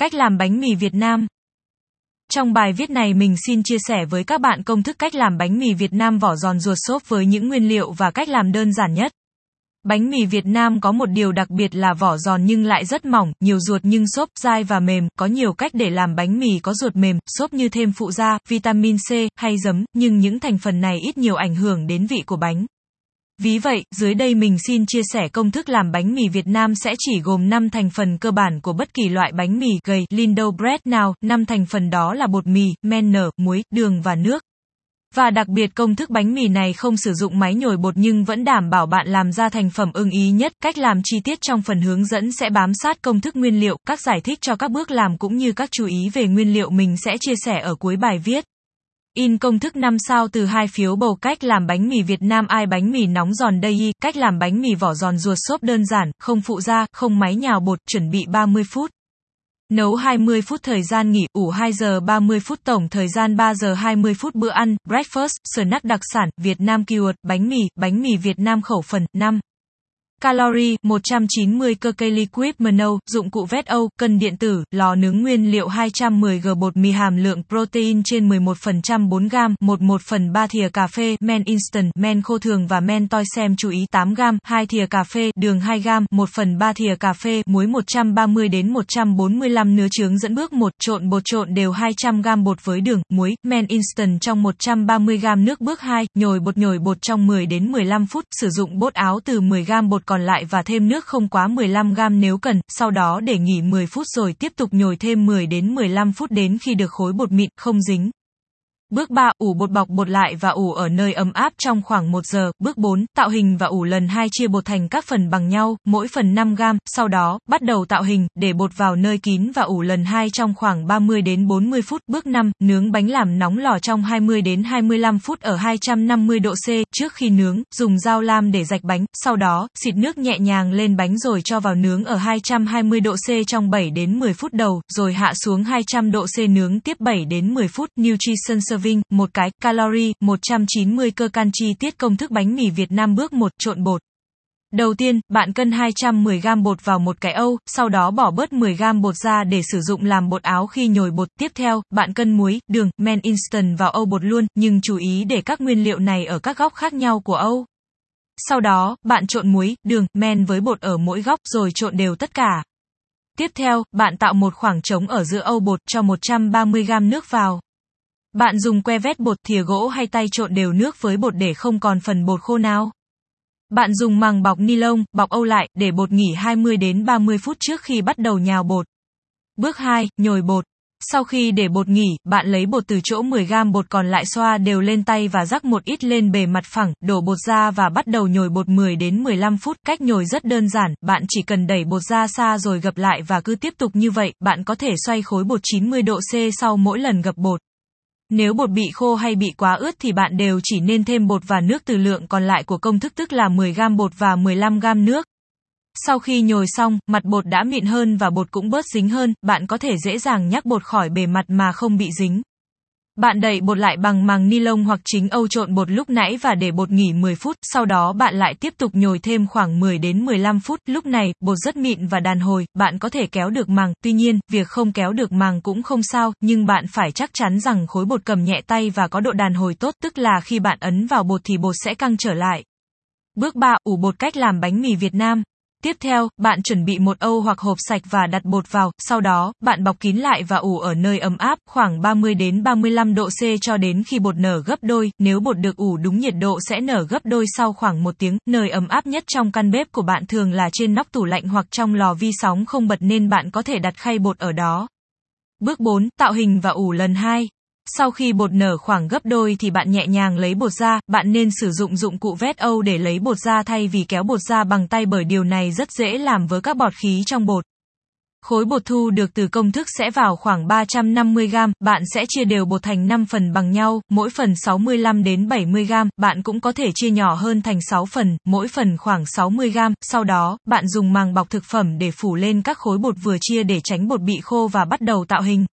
Cách làm bánh mì Việt Nam. Trong bài viết này mình xin chia sẻ với các bạn công thức cách làm bánh mì Việt Nam vỏ giòn ruột xốp với những nguyên liệu và cách làm đơn giản nhất. Bánh mì Việt Nam có một điều đặc biệt là vỏ giòn nhưng lại rất mỏng, nhiều ruột nhưng xốp, dai và mềm. Có nhiều cách để làm bánh mì có ruột mềm, xốp như thêm phụ gia, vitamin C hay giấm, nhưng những thành phần này ít nhiều ảnh hưởng đến vị của bánh. Ví vậy, dưới đây mình xin chia sẻ công thức làm bánh mì Việt Nam sẽ chỉ gồm 5 thành phần cơ bản của bất kỳ loại bánh mì gầy, Lindo bread nào. 5 thành phần đó là bột mì, men nở, muối, đường và nước. Và đặc biệt công thức bánh mì này không sử dụng máy nhồi bột nhưng vẫn đảm bảo bạn làm ra thành phẩm ưng ý nhất. Cách làm chi tiết trong phần hướng dẫn sẽ bám sát công thức nguyên liệu, các giải thích cho các bước làm cũng như các chú ý về nguyên liệu mình sẽ chia sẻ ở cuối bài viết. In công thức 5 sao từ 2 phiếu bầu cách làm bánh mì Việt Nam ai bánh mì nóng giòn đây y. Cách làm bánh mì vỏ giòn ruột xốp đơn giản, không phụ gia, không máy nhào bột, chuẩn bị 30 phút. Nấu 20 phút thời gian nghỉ, ủ 2 giờ 30 phút tổng thời gian 3 giờ 20 phút bữa ăn, breakfast, snack đặc sản, Việt Nam keyword, bánh mì Việt Nam khẩu phần, 5. Calorie, 190 cơ cây liquid mono, dụng cụ vét Âu, cân điện tử, lò nướng nguyên liệu 210g bột mì hàm lượng protein trên 11% 4g, 1/3 thìa cà phê, men instant, men khô thường và men toi xem chú ý 8g, 2 thìa cà phê, đường 2g, 1/3 thìa cà phê, muối 130 đến 145 nứa chướng dẫn bước 1, trộn bột trộn đều 200g bột với đường, muối, men instant trong 130g nước bước 2, nhồi bột trong 10 đến 15 phút, sử dụng bột áo từ 10g bột còn lại và thêm nước không quá 15g nếu cần, sau đó để nghỉ 10 phút rồi tiếp tục nhồi thêm 10 đến 15 phút đến khi được khối bột mịn, không dính. Bước 3, ủ bột bọc bột lại và ủ ở nơi ấm áp trong khoảng 1 giờ. Bước 4, tạo hình và ủ lần 2 chia bột thành các phần bằng nhau, mỗi phần 5g, sau đó, bắt đầu tạo hình, để bột vào nơi kín và ủ lần 2 trong khoảng 30 đến 40 phút. Bước 5, nướng bánh làm nóng lò trong 20 đến 25 phút ở 250 độ C. Trước khi nướng, dùng dao lam để rạch bánh, sau đó, xịt nước nhẹ nhàng lên bánh rồi cho vào nướng ở 220 độ C trong 7 đến 10 phút đầu, rồi hạ xuống 200 độ C nướng tiếp 7 đến 10 phút. Nutrition serving, 1 cái, calorie, 190 cơ can chi tiết công thức bánh mì Việt Nam bước 1, trộn bột. Đầu tiên, bạn cân 210g bột vào một cái âu, sau đó bỏ bớt 10g bột ra để sử dụng làm bột áo khi nhồi bột. Tiếp theo, bạn cân muối, đường, men instant vào âu bột luôn, nhưng chú ý để các nguyên liệu này ở các góc khác nhau của âu. Sau đó, bạn trộn muối, đường, men với bột ở mỗi góc rồi trộn đều tất cả. Tiếp theo, bạn tạo một khoảng trống ở giữa âu bột cho 130g nước vào. Bạn dùng que vét bột, thìa gỗ hay tay trộn đều nước với bột để không còn phần bột khô nào. Bạn dùng màng bọc ni lông, bọc âu lại, để bột nghỉ 20 đến 30 phút trước khi bắt đầu nhào bột. Bước 2, nhồi bột. Sau khi để bột nghỉ, bạn lấy bột từ chỗ 10g bột còn lại xoa đều lên tay và rắc một ít lên bề mặt phẳng, đổ bột ra và bắt đầu nhồi bột 10 đến 15 phút. Cách nhồi rất đơn giản, bạn chỉ cần đẩy bột ra xa rồi gập lại và cứ tiếp tục như vậy, bạn có thể xoay khối bột 90 độ C sau mỗi lần gập bột. Nếu bột bị khô hay bị quá ướt thì bạn đều chỉ nên thêm bột và nước từ lượng còn lại của công thức tức là 10g bột và 15g nước. Sau khi nhồi xong, mặt bột đã mịn hơn và bột cũng bớt dính hơn, bạn có thể dễ dàng nhắc bột khỏi bề mặt mà không bị dính. Bạn đậy bột lại bằng màng ni lông hoặc chính âu trộn bột lúc nãy và để bột nghỉ 10 phút, sau đó bạn lại tiếp tục nhồi thêm khoảng 10 đến 15 phút, lúc này, bột rất mịn và đàn hồi, bạn có thể kéo được màng, tuy nhiên, việc không kéo được màng cũng không sao, nhưng bạn phải chắc chắn rằng khối bột cầm nhẹ tay và có độ đàn hồi tốt, tức là khi bạn ấn vào bột thì bột sẽ căng trở lại. Bước 3, ủ bột cách làm bánh mì Việt Nam. Tiếp theo, bạn chuẩn bị một âu hoặc hộp sạch và đặt bột vào, sau đó, bạn bọc kín lại và ủ ở nơi ấm áp, khoảng 30 đến 35 độ C cho đến khi bột nở gấp đôi, nếu bột được ủ đúng nhiệt độ sẽ nở gấp đôi sau khoảng 1 tiếng, nơi ấm áp nhất trong căn bếp của bạn thường là trên nóc tủ lạnh hoặc trong lò vi sóng không bật nên bạn có thể đặt khay bột ở đó. Bước 4, tạo hình và ủ lần 2. Sau khi bột nở khoảng gấp đôi thì bạn nhẹ nhàng lấy bột ra, bạn nên sử dụng dụng cụ vét âu để lấy bột ra thay vì kéo bột ra bằng tay bởi điều này rất dễ làm vỡ các bọt khí trong bột. Khối bột thu được từ công thức sẽ vào khoảng 350g, bạn sẽ chia đều bột thành 5 phần bằng nhau, mỗi phần 65 đến 70g, bạn cũng có thể chia nhỏ hơn thành 6 phần, mỗi phần khoảng 60g, sau đó, bạn dùng màng bọc thực phẩm để phủ lên các khối bột vừa chia để tránh bột bị khô và bắt đầu tạo hình.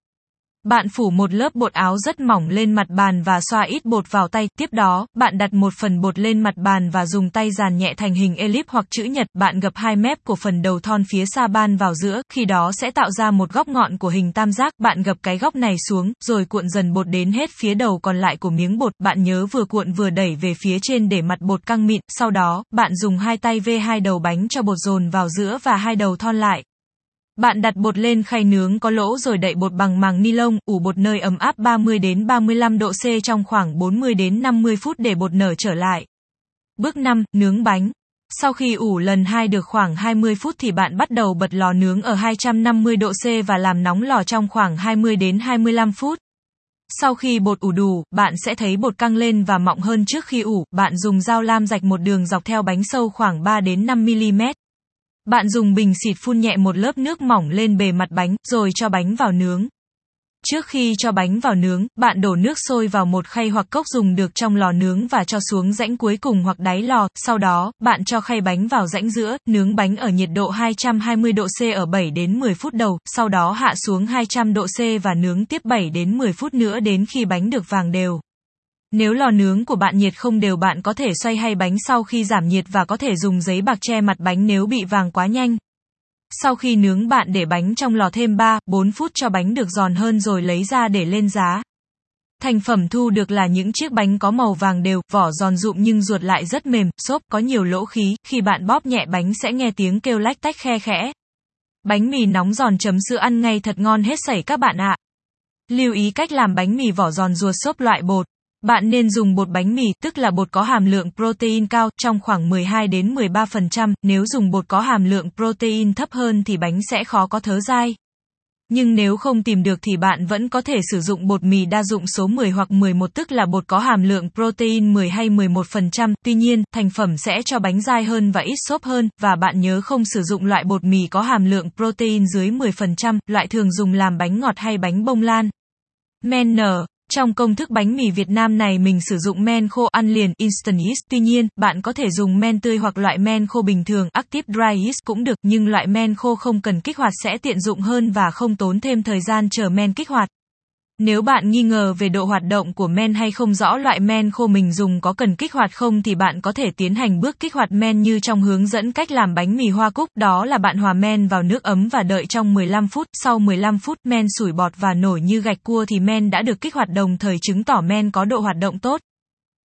Bạn phủ một lớp bột áo rất mỏng lên mặt bàn và xoa ít bột vào tay. Tiếp đó, bạn đặt một phần bột lên mặt bàn và dùng tay dàn nhẹ thành hình elip hoặc chữ nhật. Bạn gập hai mép của phần đầu thon phía sa ban vào giữa, khi đó sẽ tạo ra một góc ngọn của hình tam giác. Bạn gập cái góc này xuống, rồi cuộn dần bột đến hết phía đầu còn lại của miếng bột. Bạn nhớ vừa cuộn vừa đẩy về phía trên để mặt bột căng mịn. Sau đó, bạn dùng hai tay vê hai đầu bánh cho bột dồn vào giữa và hai đầu thon lại. Bạn đặt bột lên khay nướng có lỗ rồi đậy bột bằng màng ni lông, ủ bột nơi ấm áp 30 đến 35 độ C trong khoảng 40 đến 50 phút để bột nở trở lại. Bước 5, nướng bánh. Sau khi ủ lần 2 được khoảng 20 phút thì bạn bắt đầu bật lò nướng ở 250 độ C và làm nóng lò trong khoảng 20 đến 25 phút. Sau khi bột ủ đủ, bạn sẽ thấy bột căng lên và mọng hơn trước khi ủ. Bạn dùng dao lam rạch một đường dọc theo bánh sâu khoảng 3 đến 5 mm. Bạn dùng bình xịt phun nhẹ một lớp nước mỏng lên bề mặt bánh, rồi cho bánh vào nướng. Trước khi cho bánh vào nướng, bạn đổ nước sôi vào một khay hoặc cốc dùng được trong lò nướng và cho xuống rãnh cuối cùng hoặc đáy lò. Sau đó, bạn cho khay bánh vào rãnh giữa, nướng bánh ở nhiệt độ 220 độ C ở 7 đến 10 phút đầu, sau đó hạ xuống 200 độ C và nướng tiếp 7 đến 10 phút nữa đến khi bánh được vàng đều. Nếu lò nướng của bạn nhiệt không đều, bạn có thể xoay hay bánh sau khi giảm nhiệt và có thể dùng giấy bạc che mặt bánh nếu bị vàng quá nhanh. Sau khi nướng, bạn để bánh trong lò thêm 3-4 phút cho bánh được giòn hơn rồi lấy ra để lên giá. Thành phẩm thu được là những chiếc bánh có màu vàng đều, vỏ giòn rụm nhưng ruột lại rất mềm, xốp, có nhiều lỗ khí, khi bạn bóp nhẹ bánh sẽ nghe tiếng kêu lách tách khe khẽ. Bánh mì nóng giòn chấm sữa ăn ngay thật ngon hết sảy các bạn ạ. Lưu ý cách làm bánh mì vỏ giòn ruột xốp loại bột. Bạn nên dùng bột bánh mì, tức là bột có hàm lượng protein cao, trong khoảng 12 đến 13%, nếu dùng bột có hàm lượng protein thấp hơn thì bánh sẽ khó có thớ dai. Nhưng nếu không tìm được thì bạn vẫn có thể sử dụng bột mì đa dụng số 10 hoặc 11, tức là bột có hàm lượng protein 10 hay 11%, tuy nhiên, thành phẩm sẽ cho bánh dai hơn và ít xốp hơn, và bạn nhớ không sử dụng loại bột mì có hàm lượng protein dưới 10%, loại thường dùng làm bánh ngọt hay bánh bông lan. Men nở. Trong công thức bánh mì Việt Nam này mình sử dụng men khô ăn liền instant yeast, tuy nhiên, bạn có thể dùng men tươi hoặc loại men khô bình thường active dry yeast cũng được, nhưng loại men khô không cần kích hoạt sẽ tiện dụng hơn và không tốn thêm thời gian chờ men kích hoạt. Nếu bạn nghi ngờ về độ hoạt động của men hay không rõ loại men khô mình dùng có cần kích hoạt không thì bạn có thể tiến hành bước kích hoạt men như trong hướng dẫn cách làm bánh mì hoa cúc, đó là bạn hòa men vào nước ấm và đợi trong 15 phút, sau 15 phút men sủi bọt và nổi như gạch cua thì men đã được kích hoạt, đồng thời chứng tỏ men có độ hoạt động tốt.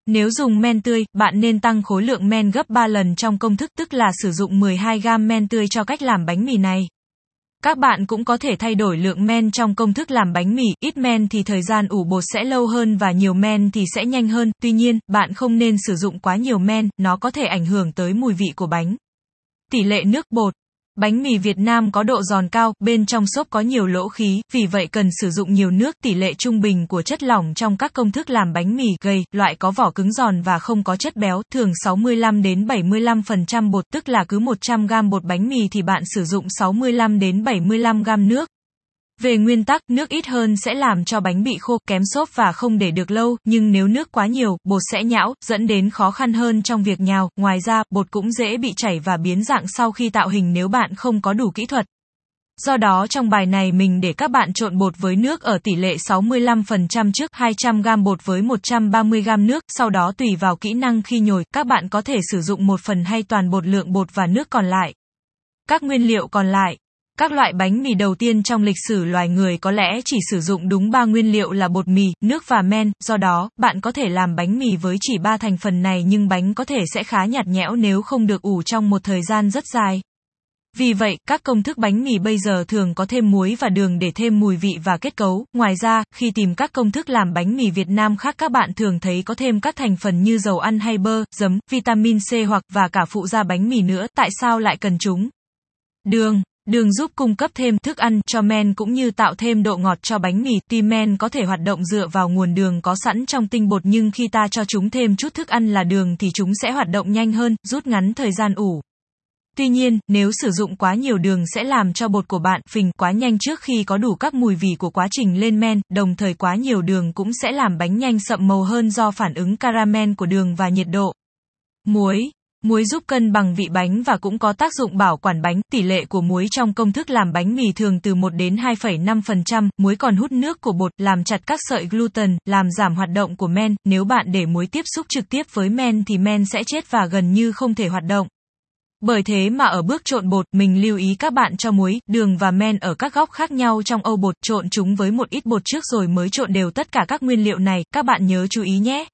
Nếu dùng men tươi, bạn nên tăng khối lượng men gấp 3 lần trong công thức, tức là sử dụng 12 gam men tươi cho cách làm bánh mì này. Các bạn cũng có thể thay đổi lượng men trong công thức làm bánh mì, ít men thì thời gian ủ bột sẽ lâu hơn và nhiều men thì sẽ nhanh hơn, tuy nhiên, bạn không nên sử dụng quá nhiều men, nó có thể ảnh hưởng tới mùi vị của bánh. Tỷ lệ nước bột. Bánh mì Việt Nam có độ giòn cao, bên trong xốp có nhiều lỗ khí, vì vậy cần sử dụng nhiều nước. Tỷ lệ trung bình của chất lỏng trong các công thức làm bánh mì gầy, loại có vỏ cứng giòn và không có chất béo, thường 65 đến 75% bột, tức là cứ 100 g bột bánh mì thì bạn sử dụng 65 đến 75 g nước. Về nguyên tắc, nước ít hơn sẽ làm cho bánh bị khô, kém xốp và không để được lâu, nhưng nếu nước quá nhiều, bột sẽ nhão, dẫn đến khó khăn hơn trong việc nhào. Ngoài ra, bột cũng dễ bị chảy và biến dạng sau khi tạo hình nếu bạn không có đủ kỹ thuật. Do đó trong bài này mình để các bạn trộn bột với nước ở tỷ lệ 65% trước, 200 g bột với 130 g nước, sau đó tùy vào kỹ năng khi nhồi, các bạn có thể sử dụng một phần hay toàn bột lượng bột và nước còn lại. Các nguyên liệu còn lại. Các loại bánh mì đầu tiên trong lịch sử loài người có lẽ chỉ sử dụng đúng 3 nguyên liệu là bột mì, nước và men, do đó, bạn có thể làm bánh mì với chỉ 3 thành phần này nhưng bánh có thể sẽ khá nhạt nhẽo nếu không được ủ trong một thời gian rất dài. Vì vậy, các công thức bánh mì bây giờ thường có thêm muối và đường để thêm mùi vị và kết cấu. Ngoài ra, khi tìm các công thức làm bánh mì Việt Nam khác các bạn thường thấy có thêm các thành phần như dầu ăn hay bơ, giấm, vitamin C hoặc và cả phụ gia bánh mì nữa. Tại sao lại cần chúng? Đường. Đường giúp cung cấp thêm thức ăn cho men cũng như tạo thêm độ ngọt cho bánh mì. Tuy men có thể hoạt động dựa vào nguồn đường có sẵn trong tinh bột nhưng khi ta cho chúng thêm chút thức ăn là đường thì chúng sẽ hoạt động nhanh hơn, rút ngắn thời gian ủ. Tuy nhiên, nếu sử dụng quá nhiều đường sẽ làm cho bột của bạn phình quá nhanh trước khi có đủ các mùi vị của quá trình lên men, đồng thời quá nhiều đường cũng sẽ làm bánh nhanh sậm màu hơn do phản ứng caramel của đường và nhiệt độ. Muối. Muối giúp cân bằng vị bánh và cũng có tác dụng bảo quản bánh. Tỷ lệ của muối trong công thức làm bánh mì thường từ 1 đến 2,5%. Muối còn hút nước của bột, làm chặt các sợi gluten, làm giảm hoạt động của men. Nếu bạn để muối tiếp xúc trực tiếp với men thì men sẽ chết và gần như không thể hoạt động. Bởi thế mà ở bước trộn bột, mình lưu ý các bạn cho muối, đường và men ở các góc khác nhau trong âu bột, trộn chúng với một ít bột trước rồi mới trộn đều tất cả các nguyên liệu này, các bạn nhớ chú ý nhé.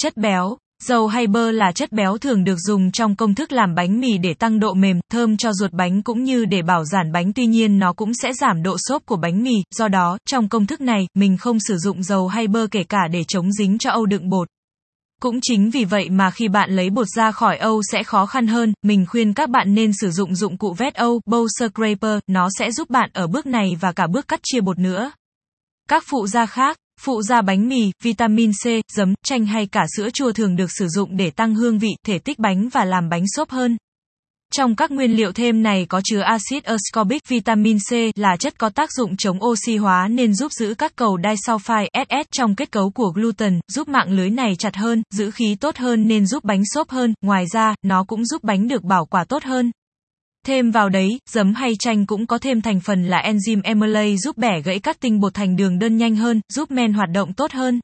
Chất béo. Dầu hay bơ là chất béo thường được dùng trong công thức làm bánh mì để tăng độ mềm, thơm cho ruột bánh cũng như để bảo giản bánh, tuy nhiên nó cũng sẽ giảm độ xốp của bánh mì, do đó, trong công thức này, mình không sử dụng dầu hay bơ kể cả để chống dính cho âu đựng bột. Cũng chính vì vậy mà khi bạn lấy bột ra khỏi âu sẽ khó khăn hơn, mình khuyên các bạn nên sử dụng dụng cụ vét âu, Bowser Scraper, nó sẽ giúp bạn ở bước này và cả bước cắt chia bột nữa. Các phụ gia khác. Phụ gia bánh mì, vitamin C, giấm, chanh hay cả sữa chua thường được sử dụng để tăng hương vị, thể tích bánh và làm bánh xốp hơn. Trong các nguyên liệu thêm này có chứa axit ascorbic, vitamin C là chất có tác dụng chống oxy hóa nên giúp giữ các cầu disulfide SS trong kết cấu của gluten, giúp mạng lưới này chặt hơn, giữ khí tốt hơn nên giúp bánh xốp hơn, ngoài ra, nó cũng giúp bánh được bảo quản tốt hơn. Thêm vào đấy, giấm hay chanh cũng có thêm thành phần là enzyme amylase giúp bẻ gãy các tinh bột thành đường đơn nhanh hơn, giúp men hoạt động tốt hơn.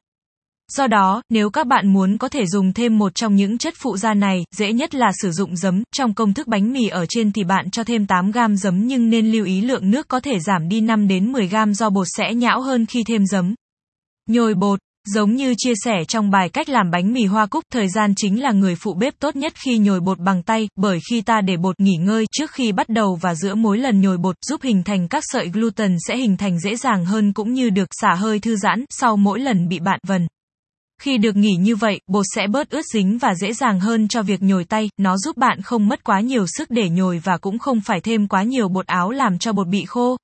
Do đó, nếu các bạn muốn có thể dùng thêm một trong những chất phụ gia này, dễ nhất là sử dụng giấm. Trong công thức bánh mì ở trên thì bạn cho thêm 8 gam giấm nhưng nên lưu ý lượng nước có thể giảm đi 5 đến 10 gam do bột sẽ nhão hơn khi thêm giấm. Nhồi bột. Giống như chia sẻ trong bài cách làm bánh mì hoa cúc, thời gian chính là người phụ bếp tốt nhất khi nhồi bột bằng tay, bởi khi ta để bột nghỉ ngơi trước khi bắt đầu và giữa mỗi lần nhồi bột giúp hình thành các sợi gluten sẽ hình thành dễ dàng hơn cũng như được xả hơi thư giãn sau mỗi lần bị bạn vần. Khi được nghỉ như vậy, bột sẽ bớt ướt dính và dễ dàng hơn cho việc nhồi tay, nó giúp bạn không mất quá nhiều sức để nhồi và cũng không phải thêm quá nhiều bột áo làm cho bột bị khô.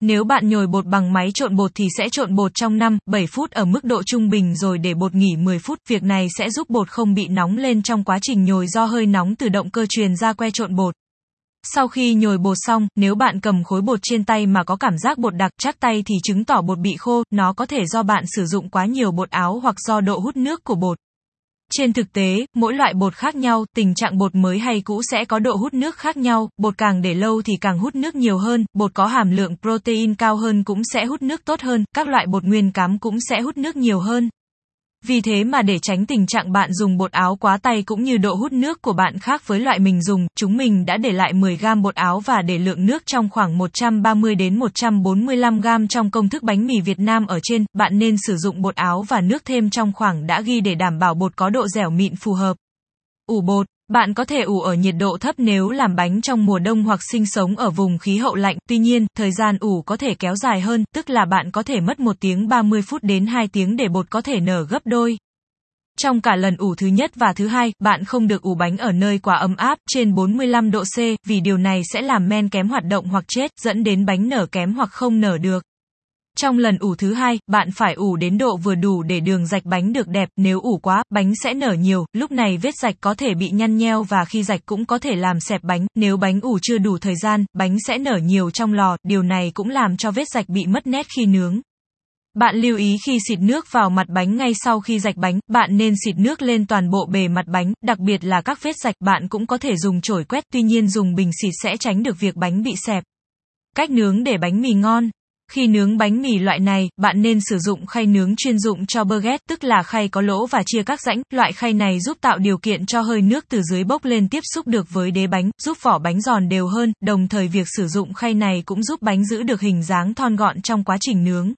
Nếu bạn nhồi bột bằng máy trộn bột thì sẽ trộn bột trong 5-7 phút ở mức độ trung bình rồi để bột nghỉ 10 phút. Việc này sẽ giúp bột không bị nóng lên trong quá trình nhồi do hơi nóng từ động cơ truyền ra que trộn bột. Sau khi nhồi bột xong, nếu bạn cầm khối bột trên tay mà có cảm giác bột đặc chắc tay thì chứng tỏ bột bị khô, nó có thể do bạn sử dụng quá nhiều bột áo hoặc do độ hút nước của bột. Trên thực tế, mỗi loại bột khác nhau, tình trạng bột mới hay cũ sẽ có độ hút nước khác nhau, bột càng để lâu thì càng hút nước nhiều hơn, bột có hàm lượng protein cao hơn cũng sẽ hút nước tốt hơn, các loại bột nguyên cám cũng sẽ hút nước nhiều hơn. Vì thế mà để tránh tình trạng bạn dùng bột áo quá tay cũng như độ hút nước của bạn khác với loại mình dùng, chúng mình đã để lại 10 gam bột áo và để lượng nước trong khoảng 130 đến 145 gam trong công thức bánh mì Việt Nam ở trên, bạn nên sử dụng bột áo và nước thêm trong khoảng đã ghi để đảm bảo bột có độ dẻo mịn phù hợp. Ủ bột. Bạn có thể ủ ở nhiệt độ thấp nếu làm bánh trong mùa đông hoặc sinh sống ở vùng khí hậu lạnh, tuy nhiên, thời gian ủ có thể kéo dài hơn, tức là bạn có thể mất 1 tiếng 30 phút đến 2 tiếng để bột có thể nở gấp đôi. Trong cả lần ủ thứ nhất và thứ hai, bạn không được ủ bánh ở nơi quá ấm áp, trên 45 độ C, vì điều này sẽ làm men kém hoạt động hoặc chết, dẫn đến bánh nở kém hoặc không nở được. Trong lần ủ thứ hai, bạn phải ủ đến độ vừa đủ để đường rạch bánh được đẹp, nếu ủ quá, bánh sẽ nở nhiều, lúc này vết rạch có thể bị nhăn nheo và khi rạch cũng có thể làm xẹp bánh, nếu bánh ủ chưa đủ thời gian, bánh sẽ nở nhiều trong lò, điều này cũng làm cho vết rạch bị mất nét khi nướng. Bạn lưu ý khi xịt nước vào mặt bánh ngay sau khi rạch bánh, bạn nên xịt nước lên toàn bộ bề mặt bánh, đặc biệt là các vết rạch, bạn cũng có thể dùng chổi quét, tuy nhiên dùng bình xịt sẽ tránh được việc bánh bị xẹp. Cách nướng để bánh mì ngon. Khi nướng bánh mì loại này, bạn nên sử dụng khay nướng chuyên dụng cho baguette, tức là khay có lỗ và chia các rãnh. Loại khay này giúp tạo điều kiện cho hơi nước từ dưới bốc lên tiếp xúc được với đế bánh, giúp vỏ bánh giòn đều hơn, đồng thời việc sử dụng khay này cũng giúp bánh giữ được hình dáng thon gọn trong quá trình nướng.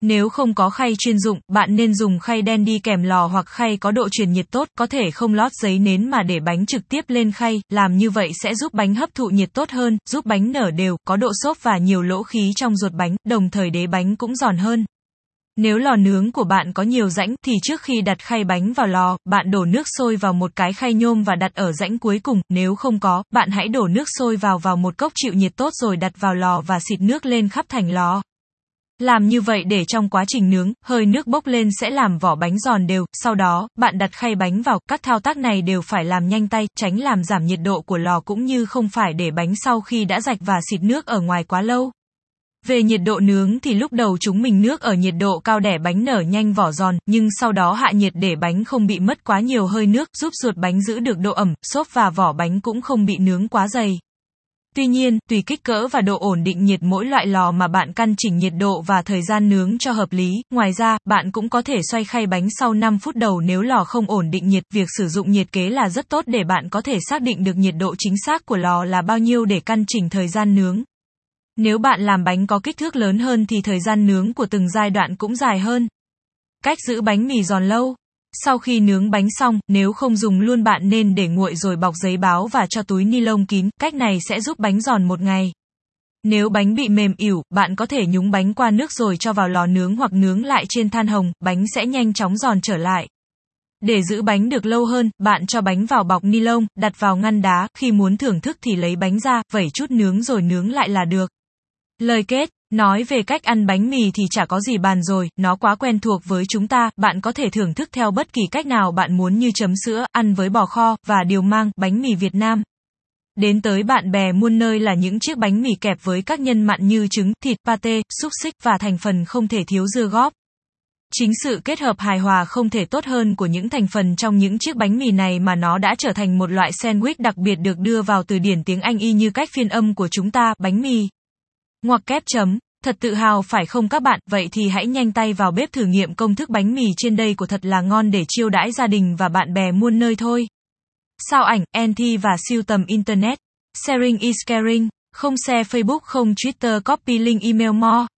Nếu không có khay chuyên dụng, bạn nên dùng khay đen đi kèm lò hoặc khay có độ truyền nhiệt tốt, có thể không lót giấy nến mà để bánh trực tiếp lên khay, làm như vậy sẽ giúp bánh hấp thụ nhiệt tốt hơn, giúp bánh nở đều, có độ xốp và nhiều lỗ khí trong ruột bánh, đồng thời đế bánh cũng giòn hơn. Nếu lò nướng của bạn có nhiều rãnh thì trước khi đặt khay bánh vào lò, bạn đổ nước sôi vào một cái khay nhôm và đặt ở rãnh cuối cùng, nếu không có, bạn hãy đổ nước sôi vào một cốc chịu nhiệt tốt rồi đặt vào lò và xịt nước lên khắp thành lò. Làm như vậy để trong quá trình nướng, hơi nước bốc lên sẽ làm vỏ bánh giòn đều, sau đó, bạn đặt khay bánh vào, các thao tác này đều phải làm nhanh tay, tránh làm giảm nhiệt độ của lò cũng như không phải để bánh sau khi đã rạch và xịt nước ở ngoài quá lâu. Về nhiệt độ nướng thì lúc đầu chúng mình nước ở nhiệt độ cao để bánh nở nhanh vỏ giòn, nhưng sau đó hạ nhiệt để bánh không bị mất quá nhiều hơi nước, giúp ruột bánh giữ được độ ẩm, xốp và vỏ bánh cũng không bị nướng quá dày. Tuy nhiên, tùy kích cỡ và độ ổn định nhiệt mỗi loại lò mà bạn căn chỉnh nhiệt độ và thời gian nướng cho hợp lý. Ngoài ra, bạn cũng có thể xoay khay bánh sau 5 phút đầu nếu lò không ổn định nhiệt. Việc sử dụng nhiệt kế là rất tốt để bạn có thể xác định được nhiệt độ chính xác của lò là bao nhiêu để căn chỉnh thời gian nướng. Nếu bạn làm bánh có kích thước lớn hơn thì thời gian nướng của từng giai đoạn cũng dài hơn. Cách giữ bánh mì giòn lâu. Sau khi nướng bánh xong, nếu không dùng luôn bạn nên để nguội rồi bọc giấy báo và cho túi ni lông kín, cách này sẽ giúp bánh giòn một ngày. Nếu bánh bị mềm ỉu, bạn có thể nhúng bánh qua nước rồi cho vào lò nướng hoặc nướng lại trên than hồng, bánh sẽ nhanh chóng giòn trở lại. Để giữ bánh được lâu hơn, bạn cho bánh vào bọc ni lông, đặt vào ngăn đá, khi muốn thưởng thức thì lấy bánh ra, vẩy chút nướng rồi nướng lại là được. Lời kết. Nói về cách ăn bánh mì thì chả có gì bàn rồi, nó quá quen thuộc với chúng ta, bạn có thể thưởng thức theo bất kỳ cách nào bạn muốn như chấm sữa, ăn với bò kho, và điều mang, bánh mì Việt Nam. Đến tới bạn bè muôn nơi là những chiếc bánh mì kẹp với các nhân mặn như trứng, thịt, pate, xúc xích, và thành phần không thể thiếu dưa góp. Chính sự kết hợp hài hòa không thể tốt hơn của những thành phần trong những chiếc bánh mì này mà nó đã trở thành một loại sandwich đặc biệt được đưa vào từ điển tiếng Anh y như cách phiên âm của chúng ta, bánh mì. Ngoặc kép chấm. Thật tự hào phải không các bạn, vậy thì hãy nhanh tay vào bếp thử nghiệm công thức bánh mì trên đây của Thật Là Ngon để chiêu đãi gia đình và bạn bè muôn nơi thôi. Sao ảnh, NT và siêu tầm Internet. Sharing is caring. Không share Facebook, không Twitter, copy link email more.